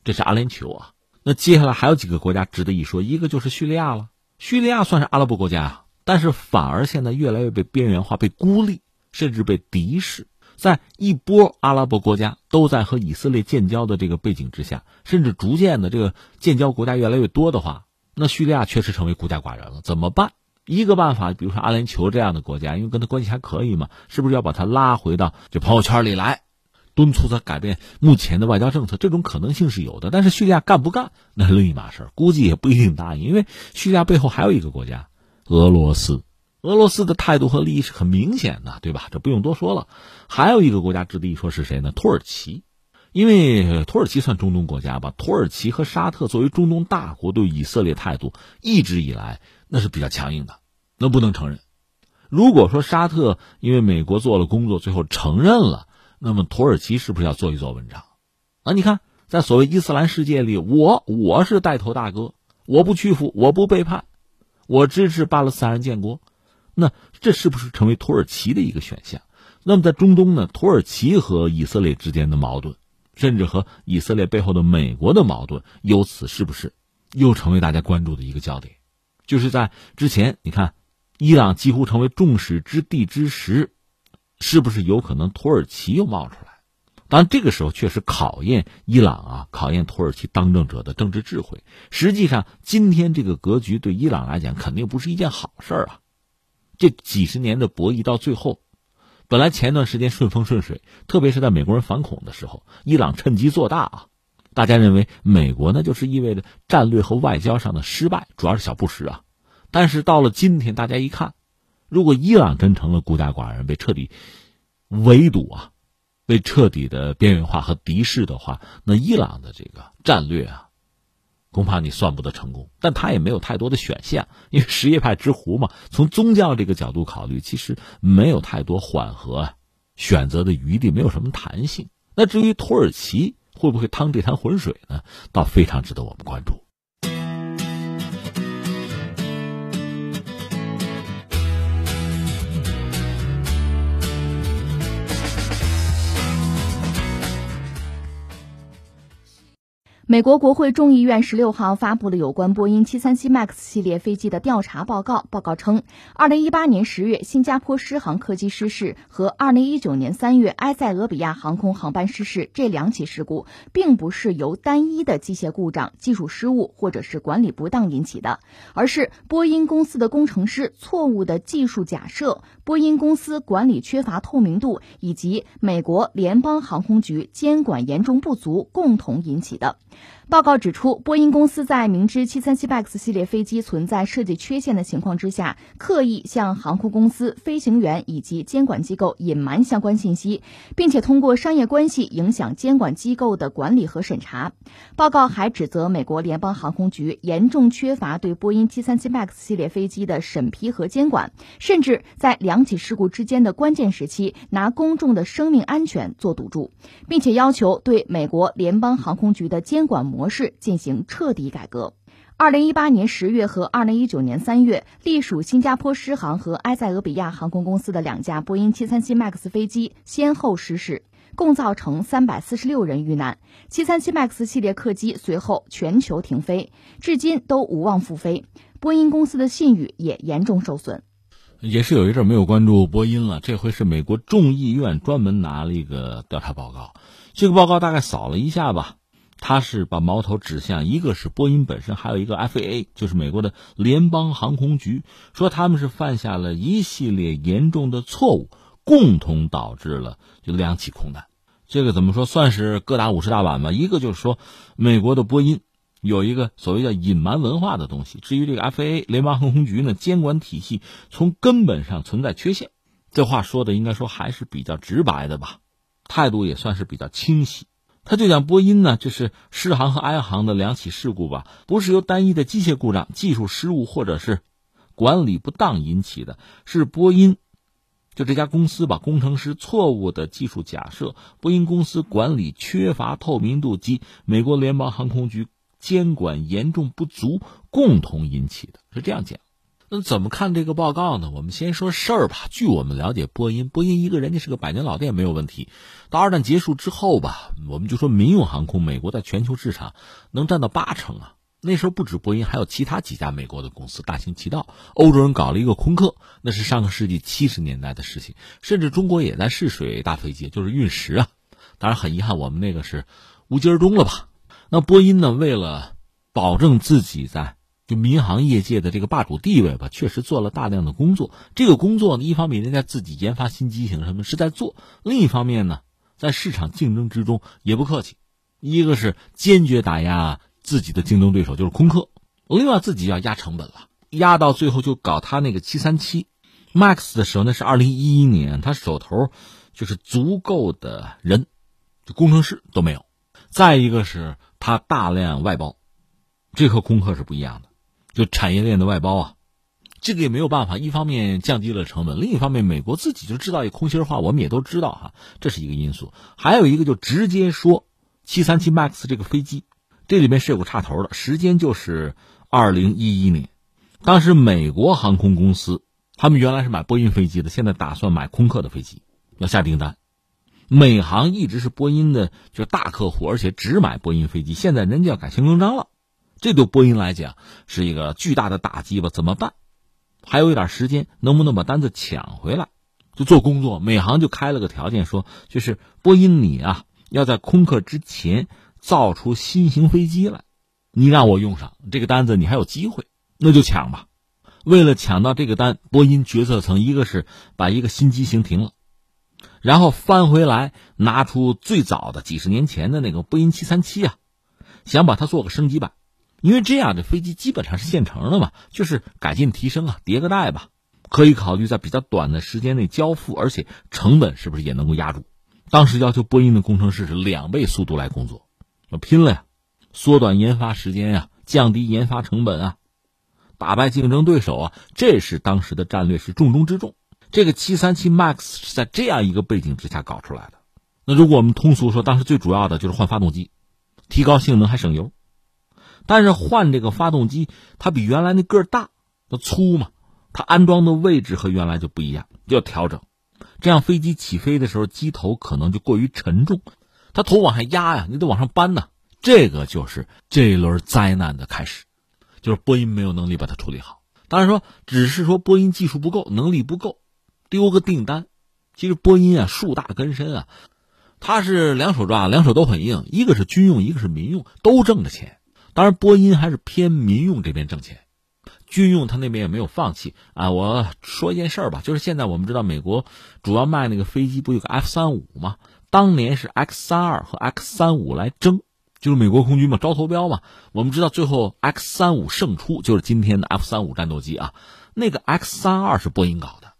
这是阿联酋那接下来还有几个国家值得一说，一个就是叙利亚了。叙利亚算是阿拉伯国家但是反而现在越来越被边缘化，被孤立，甚至被敌视。在一波阿拉伯国家都在和以色列建交的这个背景之下，甚至逐渐的这个建交国家越来越多的话，那叙利亚确实成为孤家寡人了，怎么办？一个办法，比如说阿联酋这样的国家，因为跟他关系还可以嘛，是不是要把他拉回到这朋友圈里来，敦促他改变目前的外交政策，这种可能性是有的。但是叙利亚干不干那另一码事，估计也不一定答应，因为叙利亚背后还有一个国家俄罗斯，俄罗斯的态度和利益是很明显的，对吧，这不用多说了。还有一个国家值得一说是谁呢？土耳其。因为土耳其算中东国家吧，土耳其和沙特作为中东大国对以色列态度一直以来那是比较强硬的，那不能承认。如果说沙特因为美国做了工作最后承认了，那么土耳其是不是要做一做文章你看在所谓伊斯兰世界里，我是带头大哥，我不屈服，我不背叛，我支持巴勒斯坦人建国，那这是不是成为土耳其的一个选项？那么在中东呢，土耳其和以色列之间的矛盾，甚至和以色列背后的美国的矛盾，由此是不是又成为大家关注的一个焦点？就是在之前你看伊朗几乎成为众矢之的之时，是不是有可能土耳其又冒出来？当然这个时候确实考验伊朗考验土耳其当政者的政治智慧。实际上今天这个格局对伊朗来讲肯定不是一件好事儿这几十年的博弈到最后，本来前段时间顺风顺水，特别是在美国人反恐的时候，伊朗趁机做大大家认为美国呢就是意味着战略和外交上的失败，主要是小布什但是到了今天大家一看，如果伊朗真成了孤家寡人，被彻底围堵被彻底的边缘化和敌视的话，那伊朗的这个战略恐怕你算不得成功。但他也没有太多的选项，因为什叶派之狐嘛，从宗教这个角度考虑，其实没有太多缓和选择的余地，没有什么弹性。那至于土耳其会不会趟这滩浑水呢，倒非常值得我们关注。美国国会众议院16号发布了有关波音737 MAX 系列飞机的调查报告。报告称，2018年10月新加坡狮航客机失事和2019年3月埃塞俄比亚航空航班失事这两起事故，并不是由单一的机械故障、技术失误或者是管理不当引起的，而是波音公司的工程师错误的技术假设、波音公司管理缺乏透明度以及美国联邦航空局监管严重不足共同引起的。报告指出，波音公司在明知 737X 系列飞机存在设计缺陷的情况之下，刻意向航空公司、飞行员以及监管机构隐瞒相关信息，并且通过商业关系影响监管机构的管理和审查。报告还指责美国联邦航空局严重缺乏对波音 737X 系列飞机的审批和监管，甚至在两起事故之间的关键时期拿公众的生命安全做赌注，并且要求对美国联邦航空局的监管模式进行彻底改革。2018年10月和2019年3月，隶属新加坡狮航和埃塞俄比亚航空公司的两架波音737 MAX 飞机先后失事，共造成346人遇难。737 MAX 系列客机随后全球停飞，至今都无望复飞，波音公司的信誉也严重受损。也是有一阵没有关注波音了，这回是美国众议院专门拿了一个调查报告。这个报告大概扫了一下吧，它是把矛头指向一个是波音本身，还有一个 FAA， 就是美国的联邦航空局，说他们是犯下了一系列严重的错误，共同导致了就两起空难。这个怎么说，算是各打50大板吧。一个就是说美国的波音有一个所谓的隐瞒文化的东西，至于这个 FAA 联邦航空局呢，监管体系从根本上存在缺陷。这话说的应该说还是比较直白的吧，态度也算是比较清晰。他就讲波音呢，就是狮航和埃航的两起事故吧，不是由单一的机械故障、技术失误或者是管理不当引起的，是波音就这家公司吧，工程师错误的技术假设、波音公司管理缺乏透明度及美国联邦航空局监管严重不足共同引起的，是这样讲。那怎么看这个报告呢？我们先说事儿吧。据我们了解，波音一个人家是个百年老店没有问题，到二战结束之后吧，我们就说民用航空美国在全球市场能占到80%啊。那时候不止波音，还有其他几家美国的公司大行其道。欧洲人搞了一个空客，那是上个世纪70年代的事情，甚至中国也在试水大飞机，就是运10啊。当然很遗憾，我们那个是无疾而终了吧。那波音呢，为了保证自己在就民航业界的这个霸主地位吧，确实做了大量的工作。这个工作呢，一方面人家自己研发新机型什么是在做，另一方面呢，在市场竞争之中也不客气，一个是坚决打压自己的竞争对手就是空客，另外自己要压成本了，压到最后就搞他那个737 MAX 的时候，那是2011年，他手头就是足够的人，就工程师都没有。再一个是他大量外包，这和空客是不一样的，就产业链的外包啊，这个也没有办法，一方面降低了成本，另一方面美国自己就知道一空心化，我们也都知道哈，这是一个因素。还有一个就直接说737 MAX 这个飞机，这里面是有个插头的，时间就是2011年，当时美国航空公司他们原来是买波音飞机的，现在打算买空客的飞机，要下订单。美航一直是波音的就大客户，而且只买波音飞机，现在人家要改行程章了，这对波音来讲是一个巨大的打击吧，怎么办？还有一点时间，能不能把单子抢回来？就做工作，美航就开了个条件说，就是波音你啊，要在空客之前造出新型飞机来，你让我用上，这个单子你还有机会，那就抢吧。为了抢到这个单，波音决策层一个是把一个新机型停了，然后翻回来拿出最早的几十年前的那个波音737啊，想把它做个升级版。因为这样的飞机基本上是现成的嘛，就是改进提升啊，迭个代吧，可以考虑在比较短的时间内交付，而且成本是不是也能够压住。当时要求波音的工程师是2倍速度来工作，拼了呀，缩短研发时间啊，降低研发成本啊，打败竞争对手啊，这是当时的战略，是重中之重。这个737 MAX 是在这样一个背景之下搞出来的。那如果我们通俗说，当时最主要的就是换发动机，提高性能还省油。但是换这个发动机，它比原来那个大，它粗嘛，它安装的位置和原来就不一样，就要调整。这样飞机起飞的时候，机头可能就过于沉重，它头往下压呀，你得往上搬呐，这个就是这一轮灾难的开始，就是波音没有能力把它处理好。当然说只是说波音技术不够，能力不够，丢个订单。其实波音啊树大根深啊，它是两手抓，两手都很硬，一个是军用，一个是民用，都挣着钱。当然波音还是偏民用这边挣钱，军用他那边也没有放弃啊。我说一件事儿吧，就是现在我们知道美国主要卖那个飞机不有个 F35 吗？当年是 X32 和 X35 来争，就是美国空军嘛，招投标嘛。我们知道最后 X35 胜出，就是今天的 F35 战斗机啊。那个 X32 是波音搞的，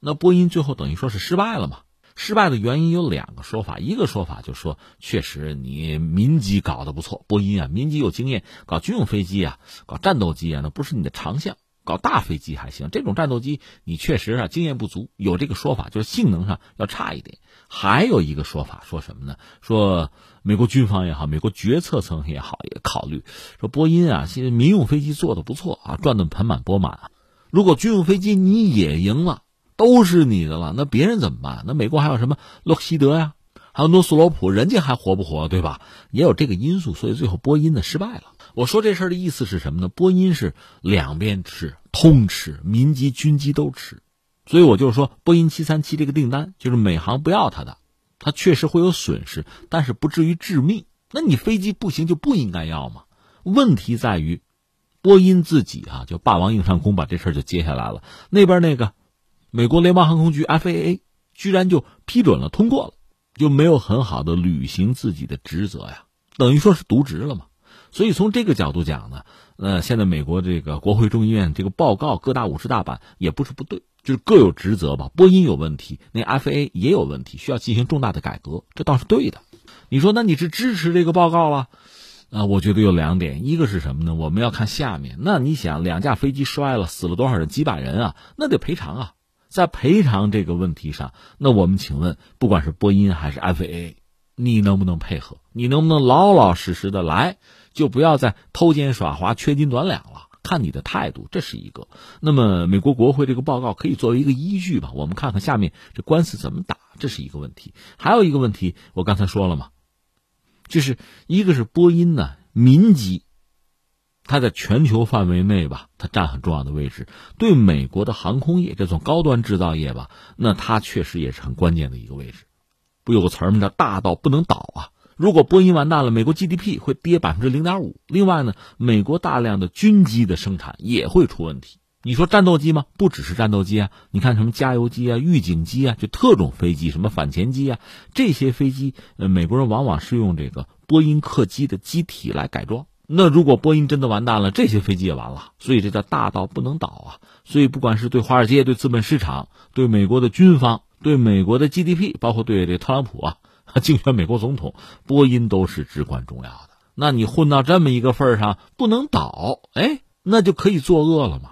那波音最后等于说是失败了嘛。失败的原因有两个说法，一个说法就说确实你民机搞得不错，波音啊民机有经验，搞军用飞机啊搞战斗机啊那不是你的长项，搞大飞机还行，这种战斗机你确实啊经验不足，有这个说法，就是性能上要差一点。还有一个说法说什么呢？说美国军方也好，美国决策层也好，也考虑说波音啊其实民用飞机做得不错啊，赚得盆满钵满啊，如果军用飞机你也赢了，都是你的了，那别人怎么办？那美国还有什么洛克希德呀，还有诺斯罗普，人家还活不活，对吧？也有这个因素，所以最后波音呢失败了。我说这事儿的意思是什么呢？波音是两边吃，通吃，民机军机都吃。所以我就是说波音737这个订单就是美航不要它的，它确实会有损失，但是不至于致命。那你飞机不行就不应该要嘛。问题在于波音自己啊就霸王硬上弓把这事儿就接下来了。那边那个美国联邦航空局 FAA 居然就批准了通过了，就没有很好的履行自己的职责呀，等于说是渎职了嘛。所以从这个角度讲呢，现在美国这个国会众议院这个报告各大50大板也不是不对，就是各有职责吧。波音有问题，那 FAA 也有问题，需要进行重大的改革，这倒是对的。你说那你是支持这个报告了？我觉得有两点，一个是什么呢？我们要看下面，那你想两架飞机摔了，死了多少人？几百人啊，那得赔偿啊。在赔偿这个问题上，那我们请问不管是波音还是 FAA， 你能不能配合？你能不能老老实实的来，就不要再偷奸耍滑缺斤短两了，看你的态度，这是一个。那么美国国会这个报告可以作为一个依据吧，我们看看下面这官司怎么打，这是一个问题。还有一个问题我刚才说了嘛，就是一个是波音呢民机它在全球范围内吧，它占很重要的位置，对美国的航空业这种高端制造业吧，那它确实也是很关键的一个位置。不有个词儿吗？叫大到不能倒啊！如果波音完蛋了，美国 GDP 会跌 0.5%。 另外呢，美国大量的军机的生产也会出问题。你说战斗机吗？不只是战斗机啊，你看什么加油机啊、预警机啊，就特种飞机，什么反潜机啊，这些飞机美国人往往是用这个波音客机的机体来改装。那如果波音真的完蛋了，这些飞机也完了，所以这叫大到不能倒啊！所以不管是对华尔街、对资本市场、对美国的军方、对美国的 GDP， 包括对这特朗普啊竞选美国总统，波音都是至关重要的。那你混到这么一个份儿上不能倒，哎，那就可以作恶了嘛，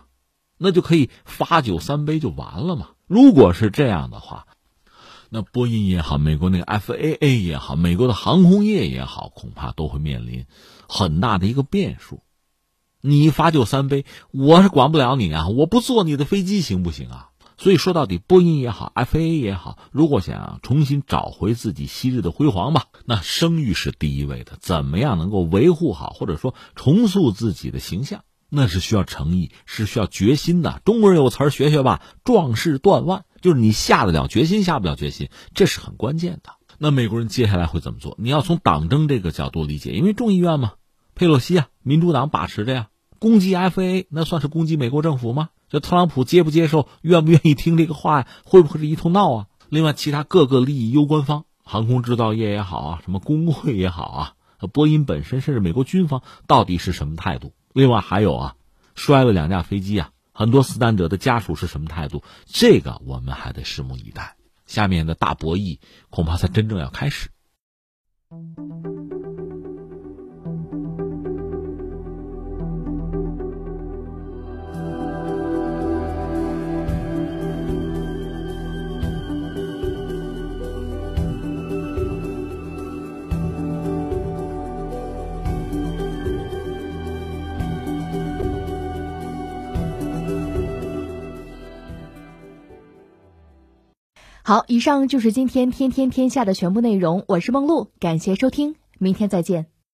那就可以罚酒三杯就完了嘛。如果是这样的话，那波音也好，美国那个 FAA 也好，美国的航空业也好，恐怕都会面临很大的一个变数。你罚酒三杯，我是管不了你啊，我不坐你的飞机行不行啊？所以说到底，波音也好， FAA 也好，如果想重新找回自己昔日的辉煌吧，那声誉是第一位的，怎么样能够维护好，或者说重塑自己的形象，那是需要诚意，是需要决心的。中国人有词儿学学吧，壮士断腕，就是你下得了决心，下不了决心，这是很关键的。那美国人接下来会怎么做？你要从党争这个角度理解，因为众议院嘛，佩洛西啊，民主党把持着呀，攻击 FAA， 那算是攻击美国政府吗？这特朗普接不接受，愿不愿意听这个话呀？会不会是一通闹啊？另外，其他各个利益攸关方，航空制造业也好啊，什么工会也好啊，波音本身，甚至美国军方到底是什么态度？另外还有啊，摔了两架飞机啊，很多死难者的家属是什么态度？这个我们还得拭目以待。下面的大博弈恐怕才真正要开始。好，以上就是今天天天天下的全部内容，我是梦露，感谢收听，明天再见。